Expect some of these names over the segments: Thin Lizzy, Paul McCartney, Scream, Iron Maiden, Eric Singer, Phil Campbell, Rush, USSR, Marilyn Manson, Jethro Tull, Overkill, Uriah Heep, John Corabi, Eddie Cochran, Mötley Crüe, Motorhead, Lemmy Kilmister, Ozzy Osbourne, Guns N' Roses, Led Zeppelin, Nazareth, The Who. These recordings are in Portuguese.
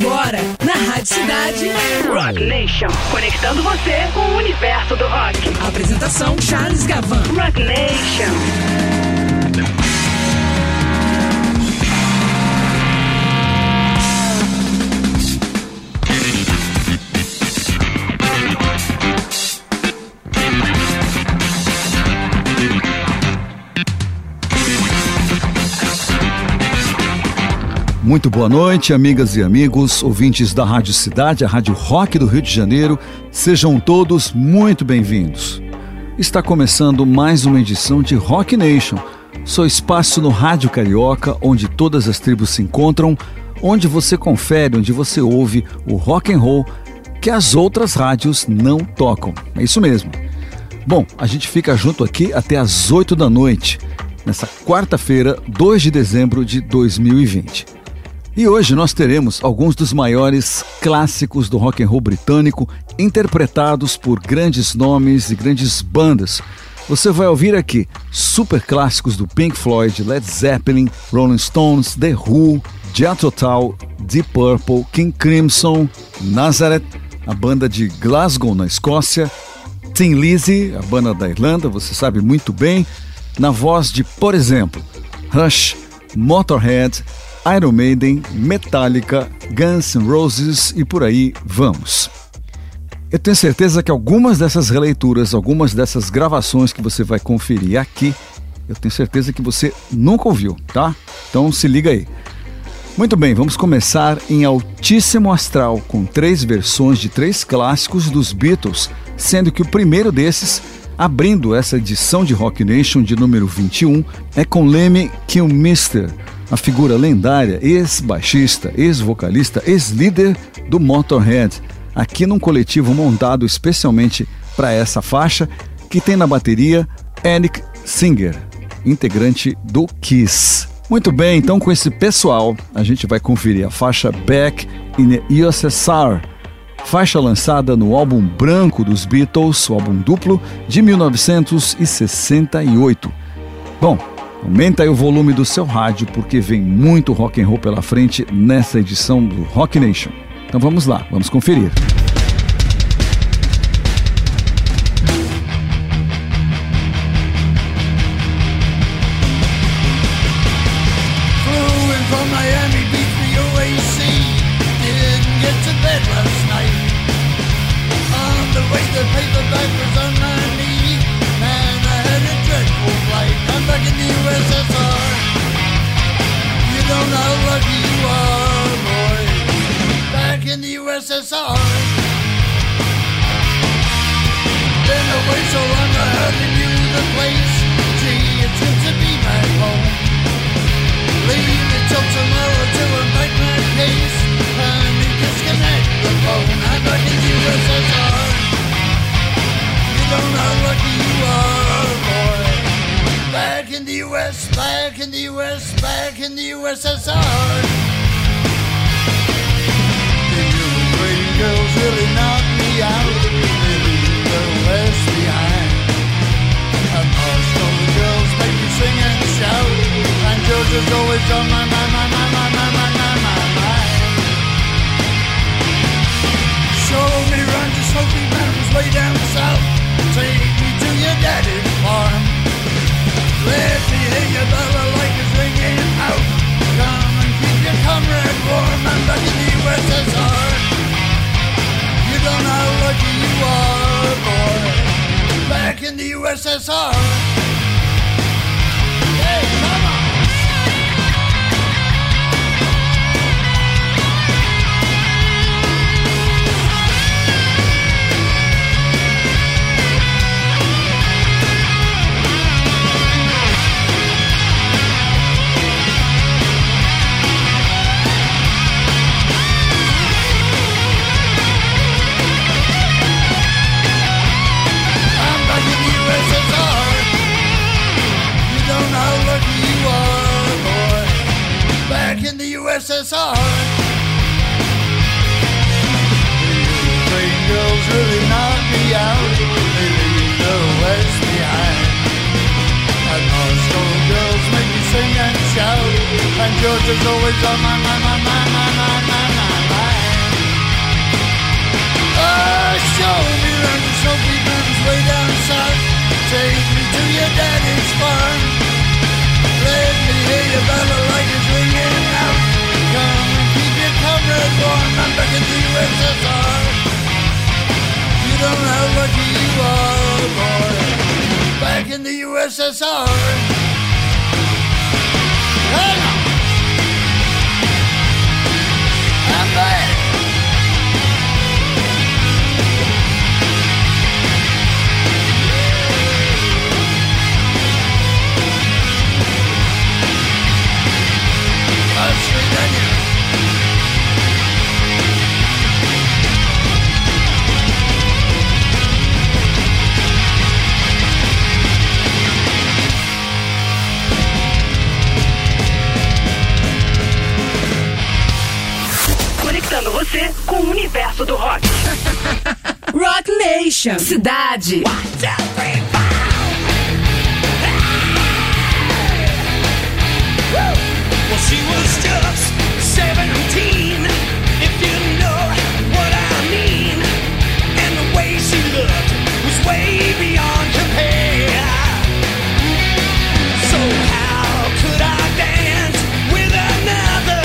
agora, na Rádio Cidade. Rock Nation, conectando você com o universo do rock. Apresentação, Charles Gavin. Rock Nation. Muito boa noite, amigas e amigos, ouvintes da Rádio Cidade, a Rádio Rock do Rio de Janeiro. Sejam todos muito bem-vindos. Está começando mais uma edição de Rock Nation, seu espaço no Rádio Carioca, onde todas as tribos se encontram, onde você confere, onde você ouve o rock and roll que as outras rádios não tocam. É isso mesmo. Bom, a gente fica junto aqui até às 8 da noite, nessa quarta-feira, 2 de dezembro de 2020. E hoje nós teremos alguns dos maiores clássicos do rock and roll britânico, interpretados por grandes nomes e grandes bandas. Você vai ouvir aqui super clássicos do Pink Floyd, Led Zeppelin, Rolling Stones, The Who, Jethro Tull, Deep Purple, King Crimson, Nazareth, a banda de Glasgow na Escócia, Thin Lizzy, a banda da Irlanda, você sabe muito bem, na voz de, por exemplo, Rush, Motorhead, Iron Maiden, Metallica, Guns N' Roses e por aí vamos. Eu tenho certeza que algumas dessas releituras, algumas dessas gravações que você vai conferir aqui, eu tenho certeza que você nunca ouviu, tá? Então se liga aí. Muito bem, vamos começar em altíssimo astral com 3 versões de 3 clássicos dos Beatles, sendo que o primeiro desses, abrindo essa edição de Rock Nation de número 21, é com Lemmy Kilmister, a figura lendária, ex-baixista, ex-vocalista, ex-líder do Motorhead, aqui num coletivo montado especialmente para essa faixa, que tem na bateria Eric Singer, integrante do Kiss. Muito bem, então com esse pessoal, a gente vai conferir a faixa Back in the USSR, faixa lançada no álbum branco dos Beatles, o álbum duplo, de 1968. Bom, aumenta aí o volume do seu rádio, porque vem muito rock and roll pela frente nessa edição do Rock Nation. Então vamos lá, vamos conferir. And Georgia's always on my mind. USSR. Hang on. I'm back. I'm straight on you. Você com o universo do rock. Rock Nation. Cidade. 1, 2, 3, 4. She was just 17. If you know what I mean. And the way she looked was way beyond compare. So how could I dance with another?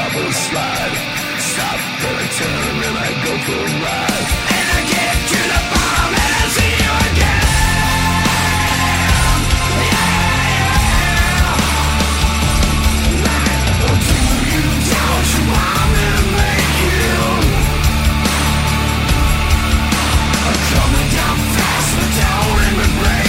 stop or slide. Stop, then I turn and I go for a ride. And I get to the bottom and I see you again. Yeah. Or do you, don't you want me to make you? I'm coming down fast, but don't let me break you.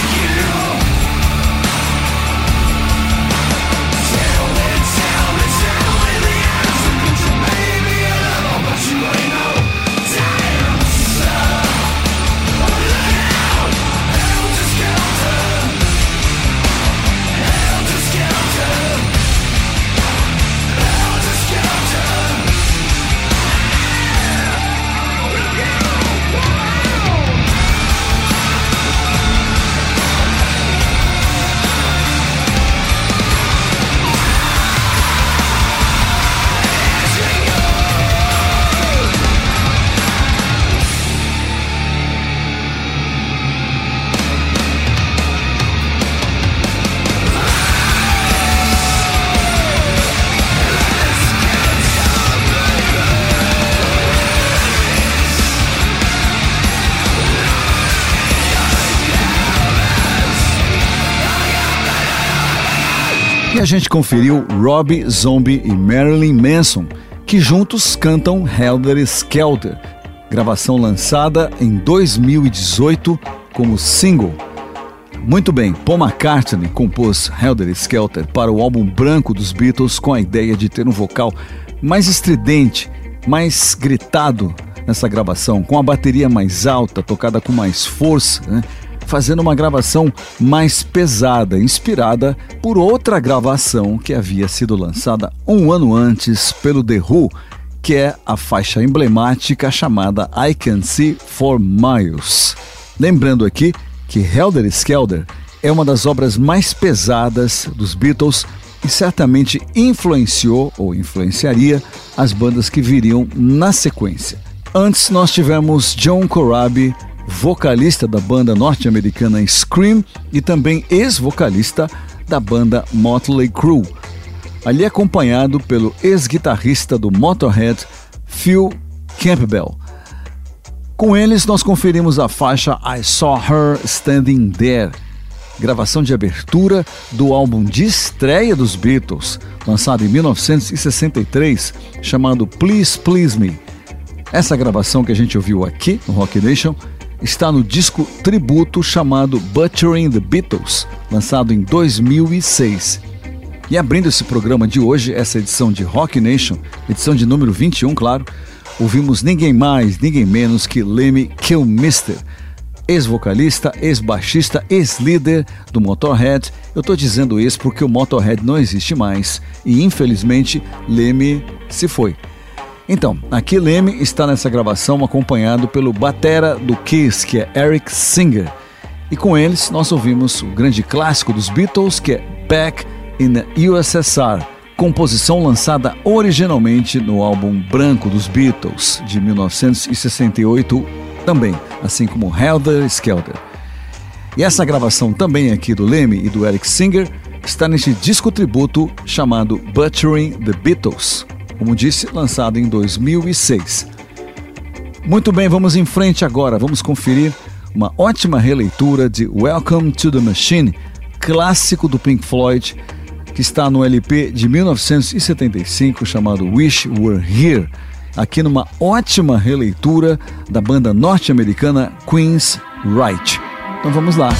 A gente conferiu Rob Zombie e Marilyn Manson, que juntos cantam Helter Skelter, gravação lançada em 2018 como single. Muito bem, Paul McCartney compôs Helter Skelter para o álbum branco dos Beatles com a ideia de ter um vocal mais estridente, mais gritado nessa gravação, com a bateria mais alta, tocada com mais força, né? Fazendo uma gravação mais pesada, inspirada por outra gravação que havia sido lançada um ano antes pelo The Who, que é a faixa emblemática chamada I Can See For Miles. Lembrando aqui que Helter Skelter é uma das obras mais pesadas dos Beatles e certamente influenciou ou influenciaria as bandas que viriam na sequência. Antes nós tivemos John Corabi, vocalista da banda norte-americana Scream e também ex-vocalista da banda Mötley Crüe, ali acompanhado pelo ex-guitarrista do Motorhead, Phil Campbell. Com eles nós conferimos a faixa I Saw Her Standing There, gravação de abertura do álbum de estreia dos Beatles, lançado em 1963, chamado Please Please Me. Essa gravação que a gente ouviu aqui no Rock Nation está no disco tributo chamado Butchering the Beatles, lançado em 2006. E abrindo esse programa de hoje, essa edição de Rock Nation, edição de número 21, claro, ouvimos ninguém mais, ninguém menos que Lemmy Kilmister, ex-vocalista, ex-baixista, ex-líder do Motorhead. Eu estou dizendo isso porque o Motorhead não existe mais e, infelizmente, Lemmy se foi. Então, aqui Lemmy está nessa gravação acompanhado pelo batera do Kiss, que é Eric Singer. E com eles nós ouvimos o grande clássico dos Beatles, que é Back in the USSR, composição lançada originalmente no álbum branco dos Beatles, de 1968 também, assim como Helter Skelter. E essa gravação também aqui do Lemmy e do Eric Singer está neste disco tributo chamado Butchering the Beatles, como disse, lançado em 2006. Muito bem, vamos em frente agora. Vamos conferir uma ótima releitura de Welcome to the Machine, clássico do Pink Floyd, que está no LP de 1975, chamado Wish We're Here, aqui numa ótima releitura da banda norte-americana Queensrÿche. Então vamos lá.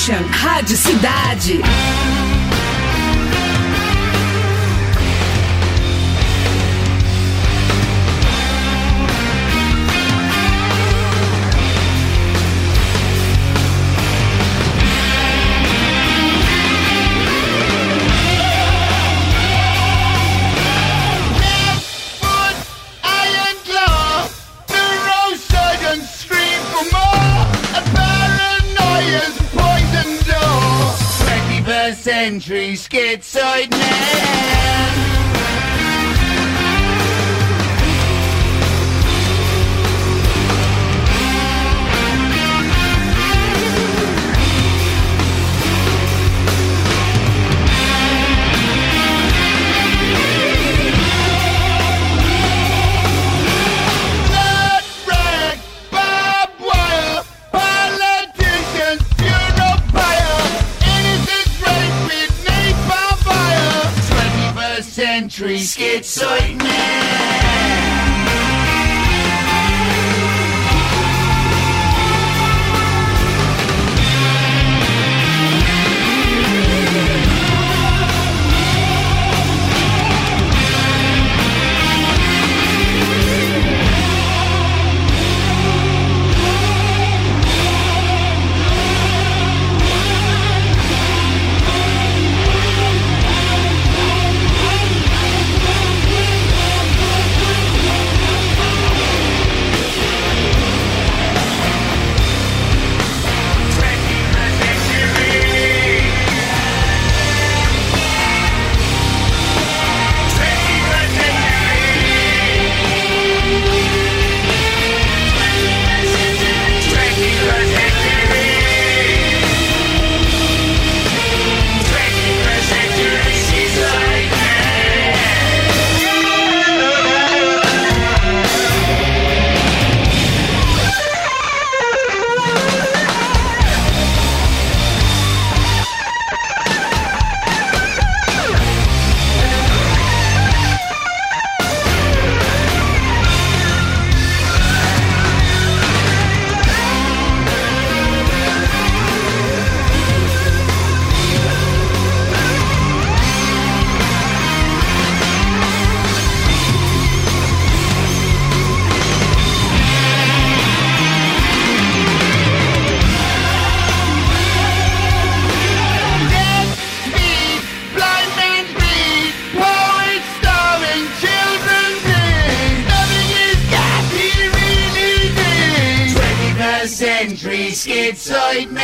Station, Rádio Cidade. Century schizoid man. Schizoid man.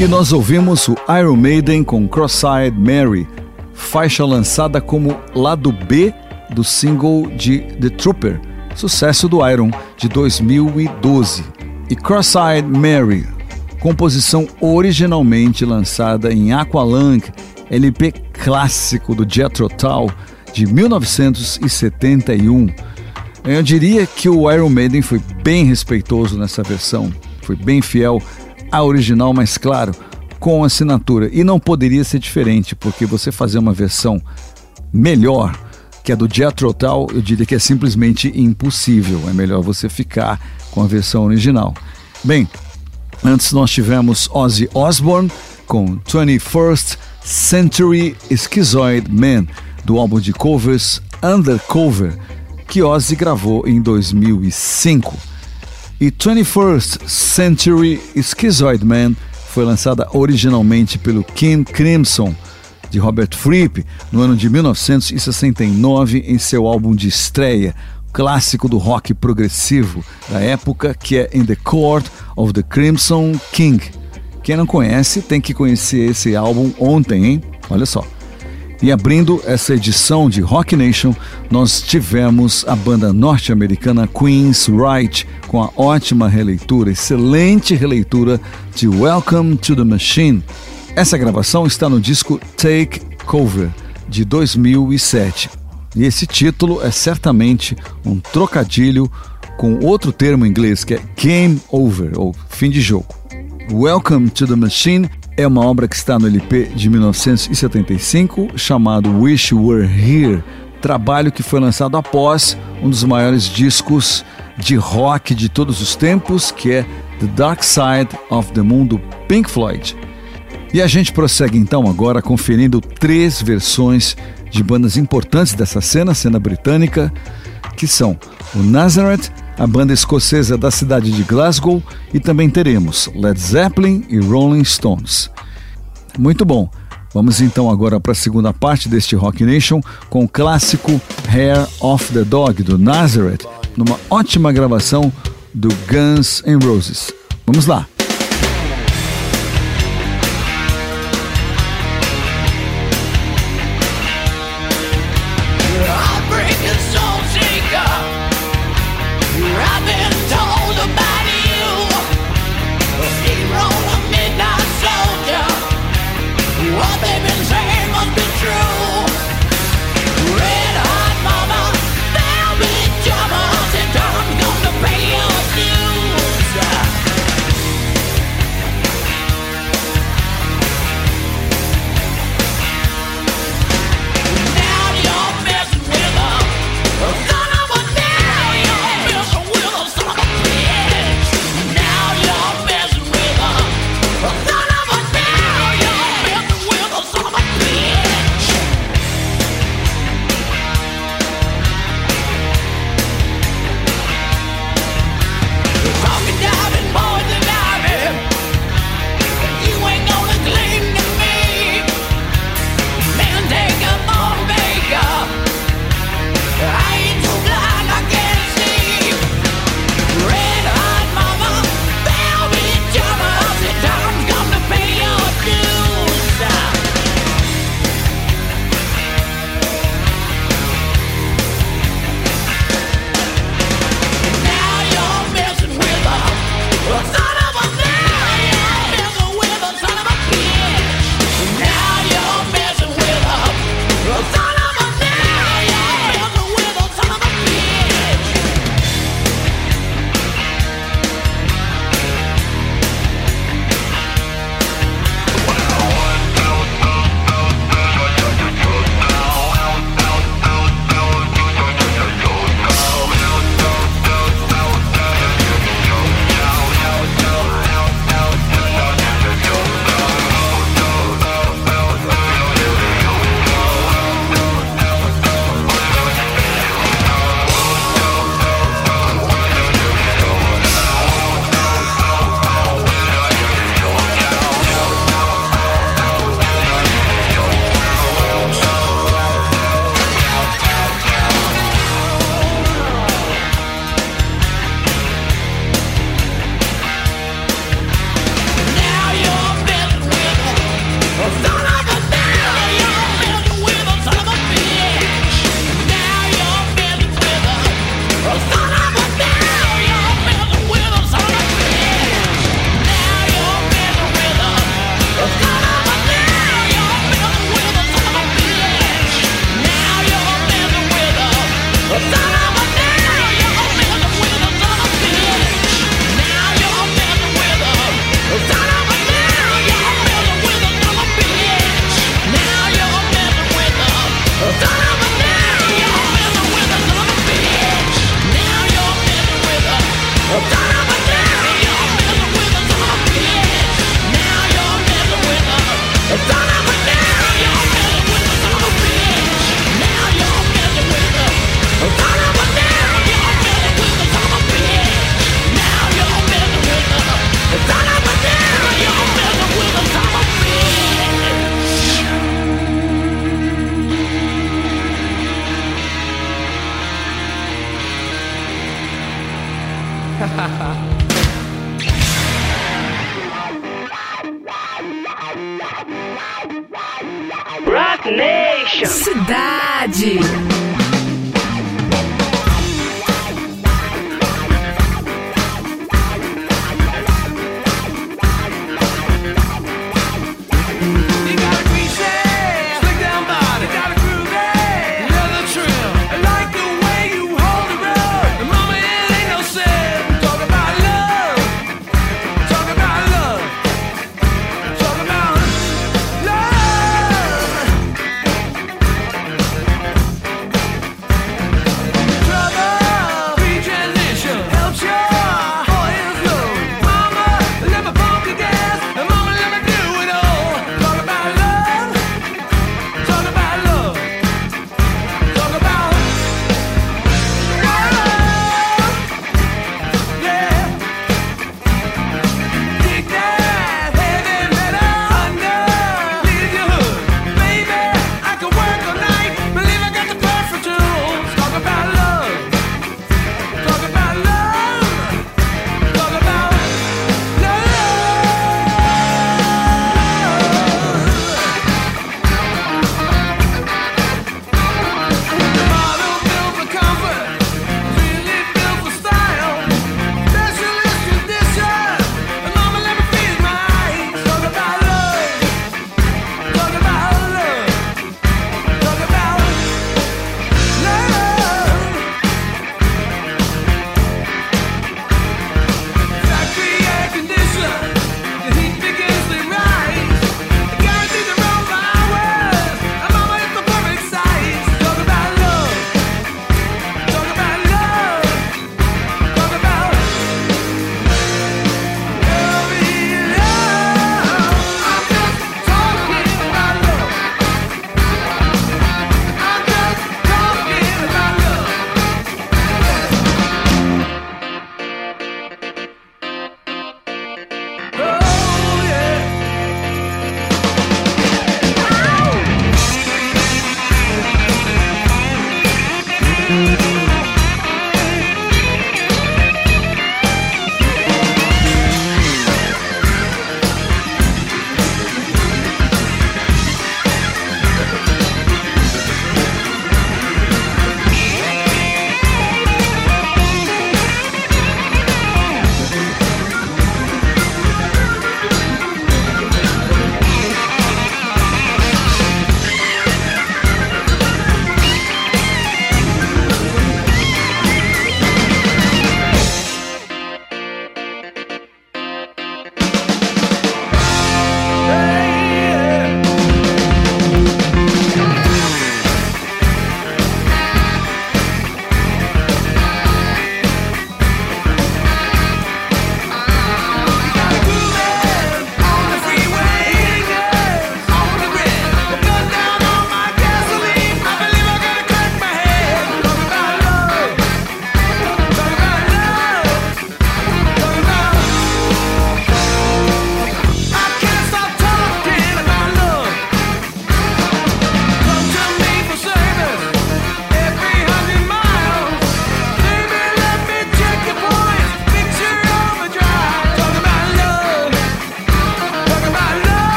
E nós ouvimos o Iron Maiden com Cross-Eyed Mary, faixa lançada como lado B do single de The Trooper, sucesso do Iron, de 2012. E Cross-Eyed Mary, composição originalmente lançada em Aqualung, LP clássico do Jethro Tull, de 1971. Eu diria que o Iron Maiden foi bem respeitoso nessa versão, foi bem fiel à original, mas claro, com assinatura. E não poderia ser diferente, porque você fazer uma versão melhor que a do Jethro Tull, eu diria que é simplesmente impossível. É melhor você ficar com a versão original. Bem, antes nós tivemos Ozzy Osbourne com 21st Century Schizoid Man, do álbum de covers Undercover, que Ozzy gravou em 2005. E 21st Century Schizoid Man foi lançada originalmente pelo King Crimson, de Robert Fripp, no ano de 1969, em seu álbum de estreia, clássico do rock progressivo da época, que é In the Court of the Crimson King. Quem não conhece tem que conhecer esse álbum ontem, hein? Olha só. E abrindo essa edição de Rock Nation, nós tivemos a banda norte-americana Queensrÿche, com a ótima releitura, excelente releitura de Welcome to the Machine. Essa gravação está no disco Take Cover, de 2007. E esse título é certamente um trocadilho com outro termo em inglês, que é Game Over, ou fim de jogo. Welcome to the Machine é uma obra que está no LP de 1975, chamado Wish You Were Here, trabalho que foi lançado após um dos maiores discos de rock de todos os tempos, que é The Dark Side of the Moon, do Pink Floyd. E a gente prossegue então agora conferindo 3 versões de bandas importantes dessa cena britânica, que são o Nazareth, a banda escocesa da cidade de Glasgow, e também teremos Led Zeppelin e Rolling Stones. Muito bom, vamos então agora para a segunda parte deste Rock Nation com o clássico Hair of the Dog, do Nazareth, numa ótima gravação do Guns N' Roses. Vamos lá!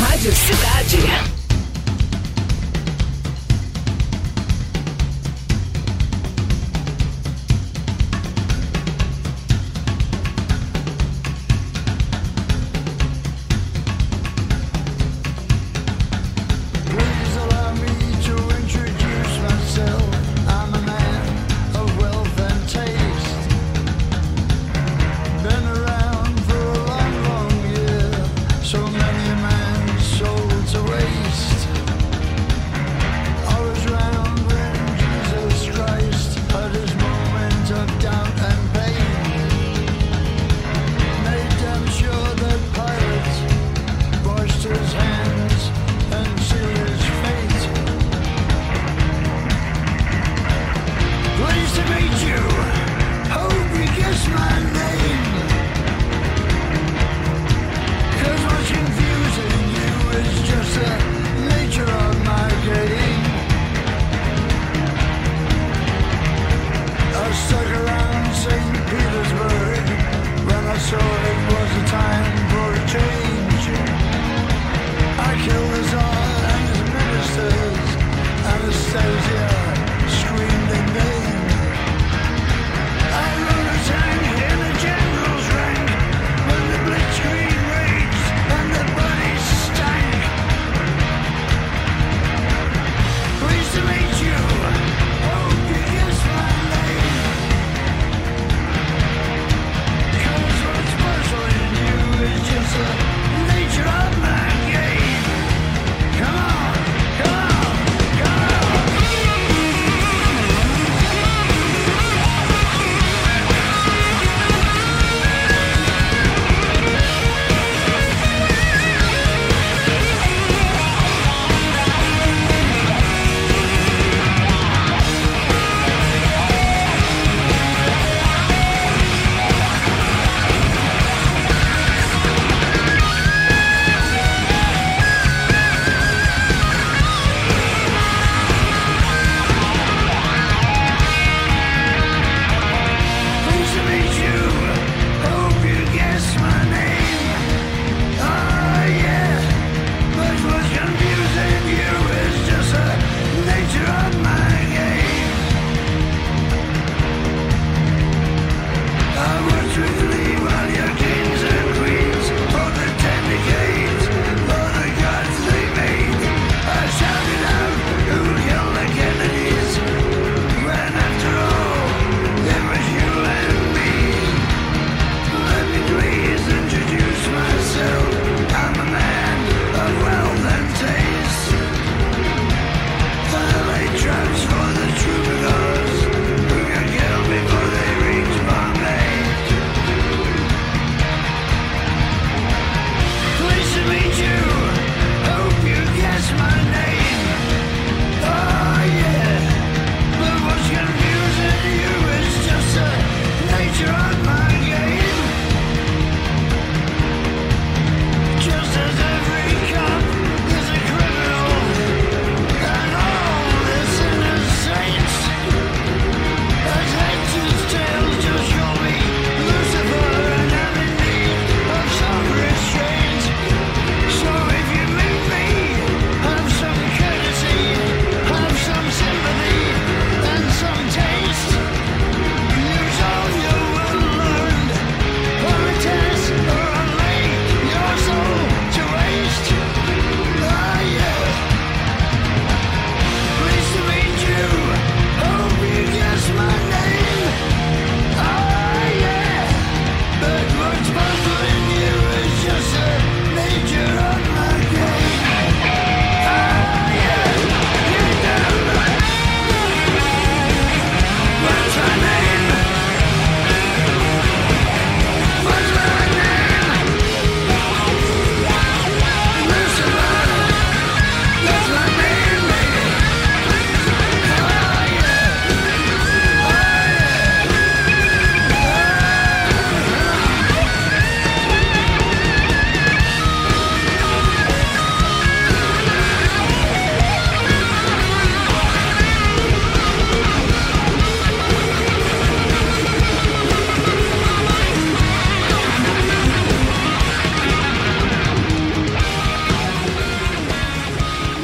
Rádio Cidade. Waves.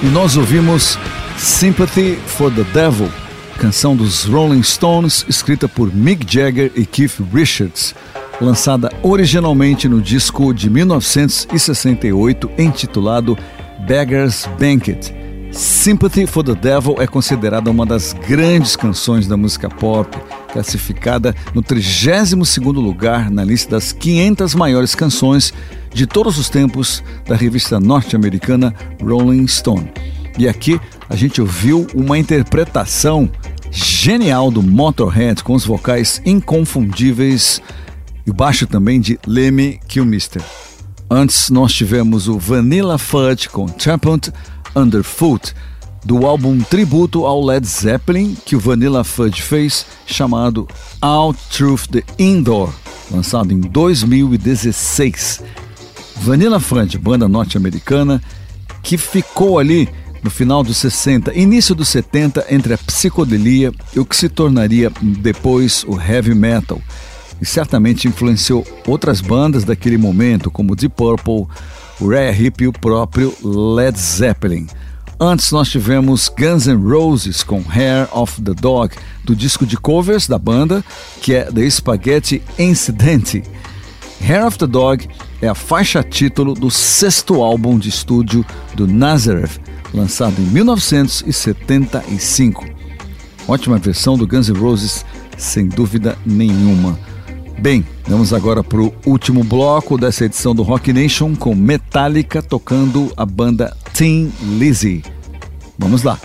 e nós ouvimos Sympathy for the Devil, canção dos Rolling Stones, escrita por Mick Jagger e Keith Richards, lançada originalmente no disco de 1968, intitulado Beggar's Banquet. Sympathy for the Devil é considerada uma das grandes canções da música pop, classificada no 32º lugar na lista das 500 maiores canções de todos os tempos da revista norte-americana Rolling Stone. E aqui a gente ouviu uma interpretação genial do Motorhead, com os vocais inconfundíveis e o baixo também de Lemmy Kilmister. Antes nós tivemos o Vanilla Fudge com Trampled Underfoot, do álbum tributo ao Led Zeppelin que o Vanilla Fudge fez, chamado Out Through the Indoor, lançado em 2016. Vanilla Fudge, banda norte-americana que ficou ali no final dos 60, início dos 70, entre a psicodelia e o que se tornaria depois o heavy metal, e certamente influenciou outras bandas daquele momento, como Deep Purple, Uriah Heep e o próprio Led Zeppelin. Antes nós tivemos Guns N' Roses com Hair of the Dog, do disco de covers da banda, que é The Spaghetti Incident. Hair of the Dog é a faixa título do 6º álbum de estúdio do Nazareth, lançado em 1975. Ótima versão do Guns N' Roses, sem dúvida nenhuma. Bem, vamos agora para o último bloco dessa edição do Rock Nation, com Metallica tocando a banda Thin Lizzy. Vamos lá.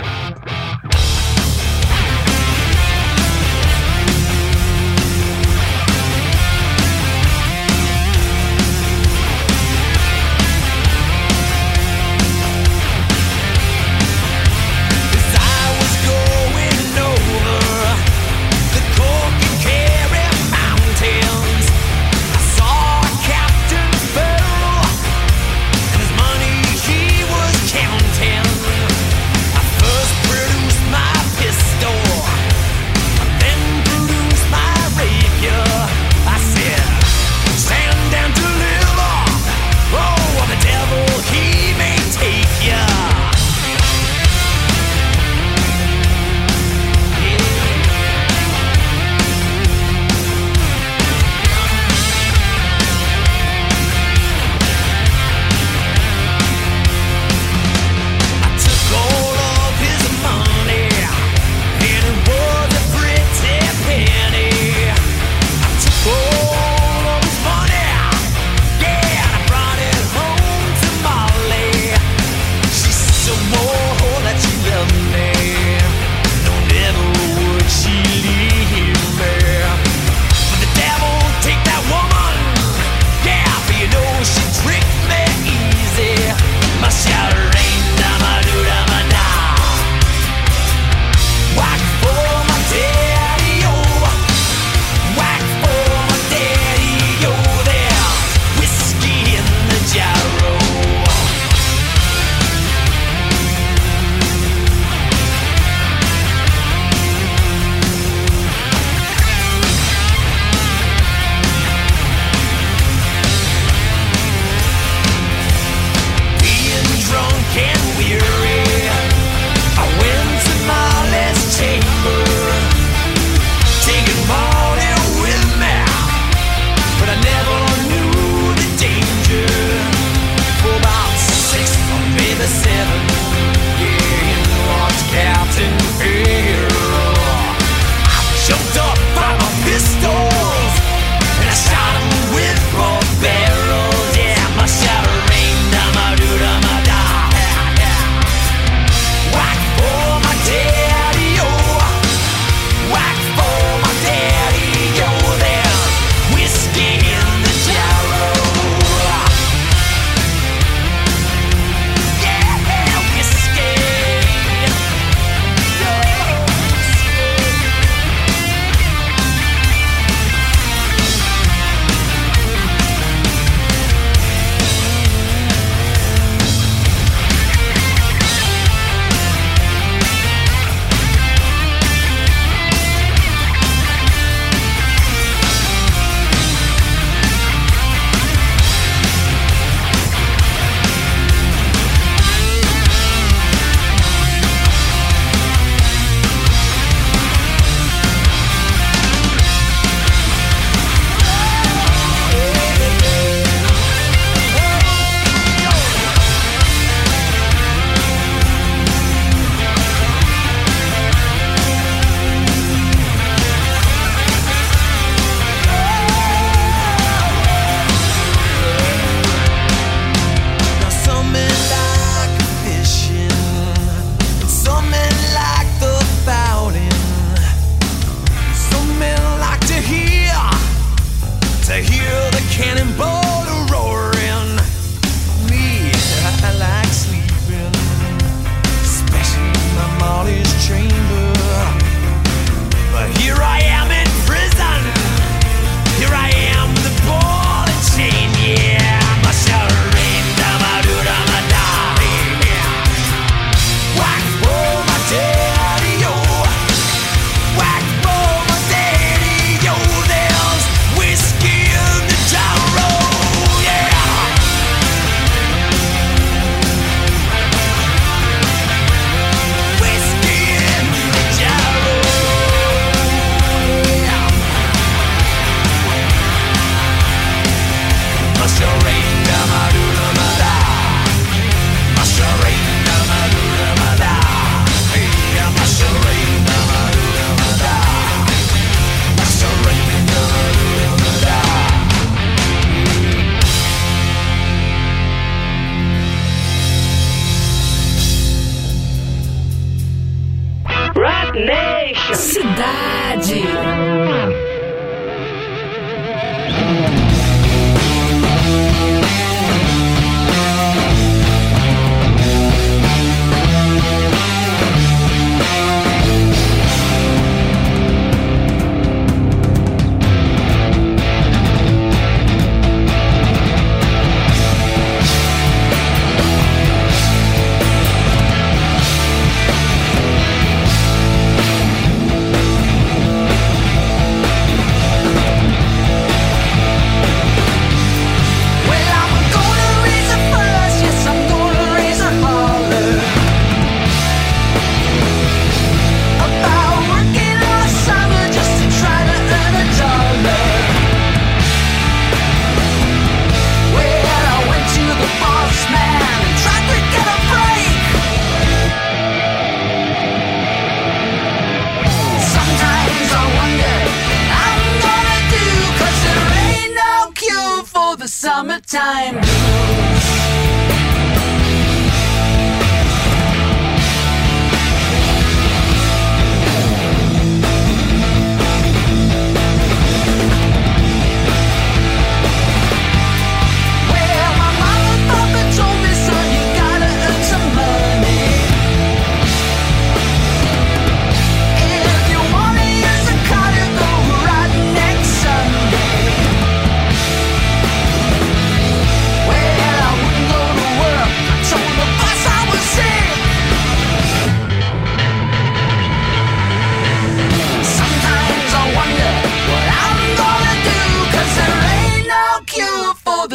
summertime.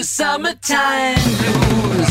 Summertime blues.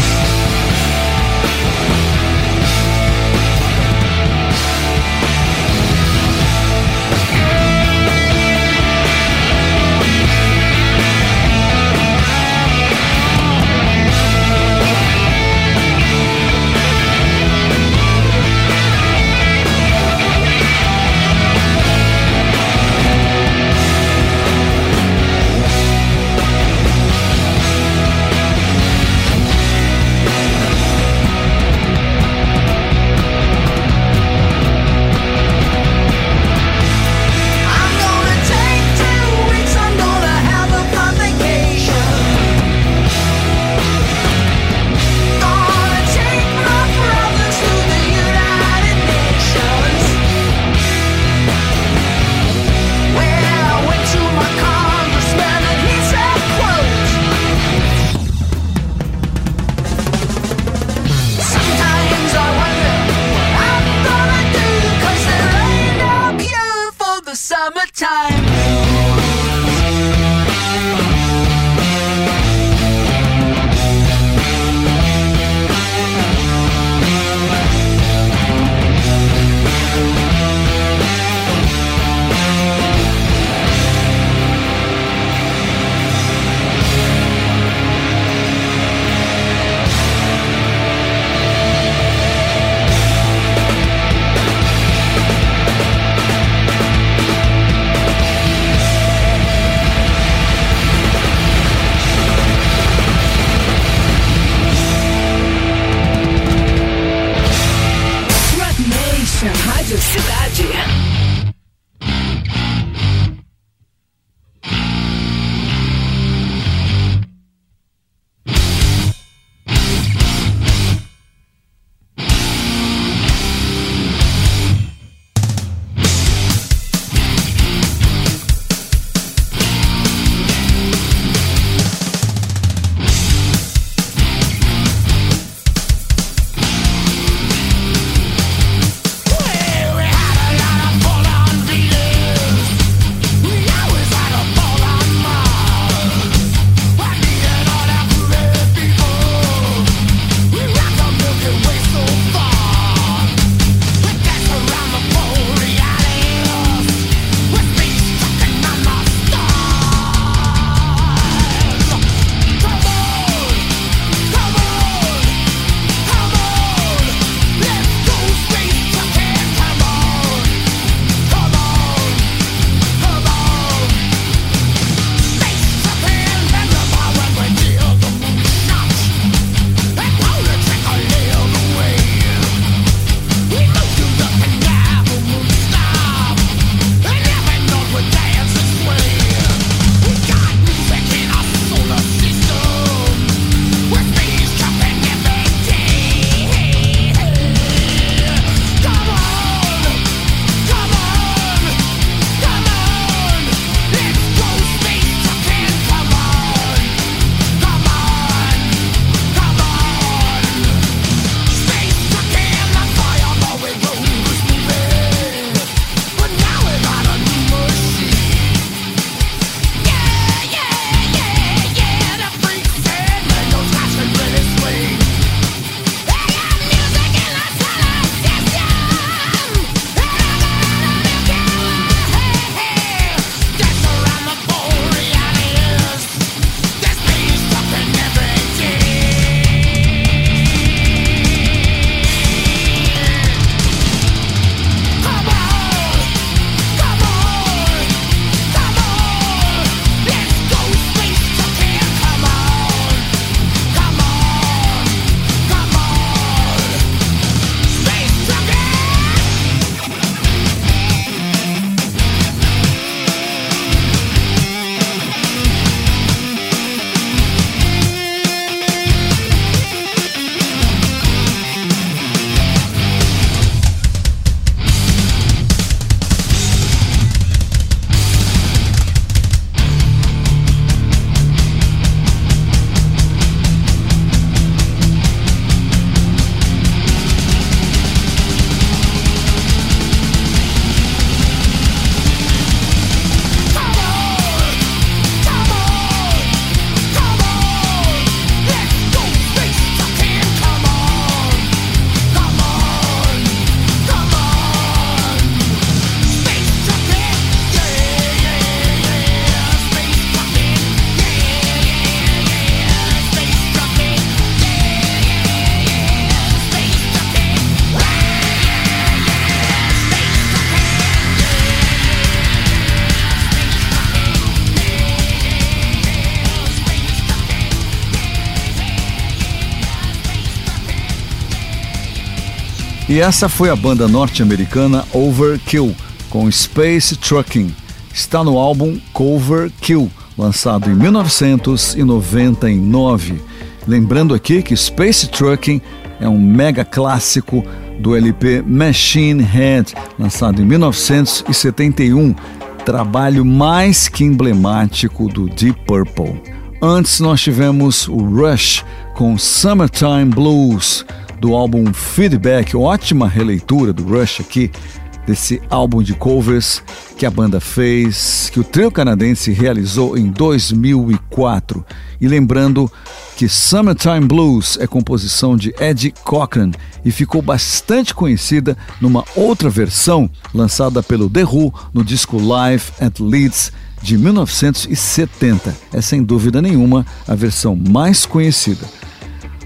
E essa foi a banda norte-americana Overkill, com Space Truckin'. Está no álbum Overkill, lançado em 1999. Lembrando aqui que Space Truckin' é um mega clássico do LP Machine Head, lançado em 1971, trabalho mais que emblemático do Deep Purple. Antes nós tivemos o Rush com Summertime Blues, do álbum Feedback, ótima releitura do Rush aqui, desse álbum de covers que a banda fez, que o trio canadense realizou em 2004. E lembrando que Summertime Blues é composição de Eddie Cochran e ficou bastante conhecida numa outra versão lançada pelo The Who no disco Live at Leeds de 1970. É sem dúvida nenhuma a versão mais conhecida.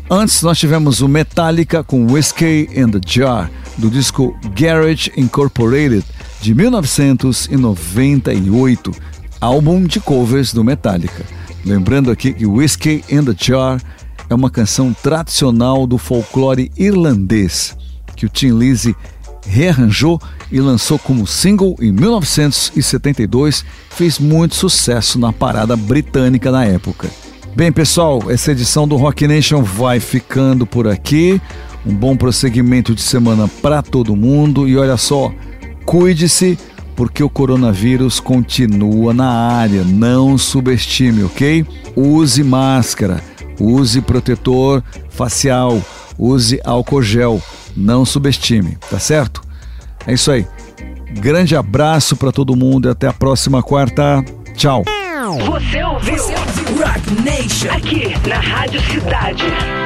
Antes nós tivemos o Metallica com Whiskey in the Jar, do disco Garage Incorporated, de 1998, álbum de covers do Metallica. Lembrando aqui que Whiskey in the Jar é uma canção tradicional do folclore irlandês, que o Thin Lizzy rearranjou e lançou como single em 1972, fez muito sucesso na parada britânica na época. Bem, pessoal, essa edição do Rock Nation vai ficando por aqui. Um bom prosseguimento de semana para todo mundo. E olha só, cuide-se, porque o coronavírus continua na área. Não subestime, ok? Use máscara, use protetor facial, use álcool gel. Não subestime, tá certo? É isso aí. Grande abraço para todo mundo e até a próxima quarta. Tchau! Você ouviu Rock Nation aqui na Rádio Cidade.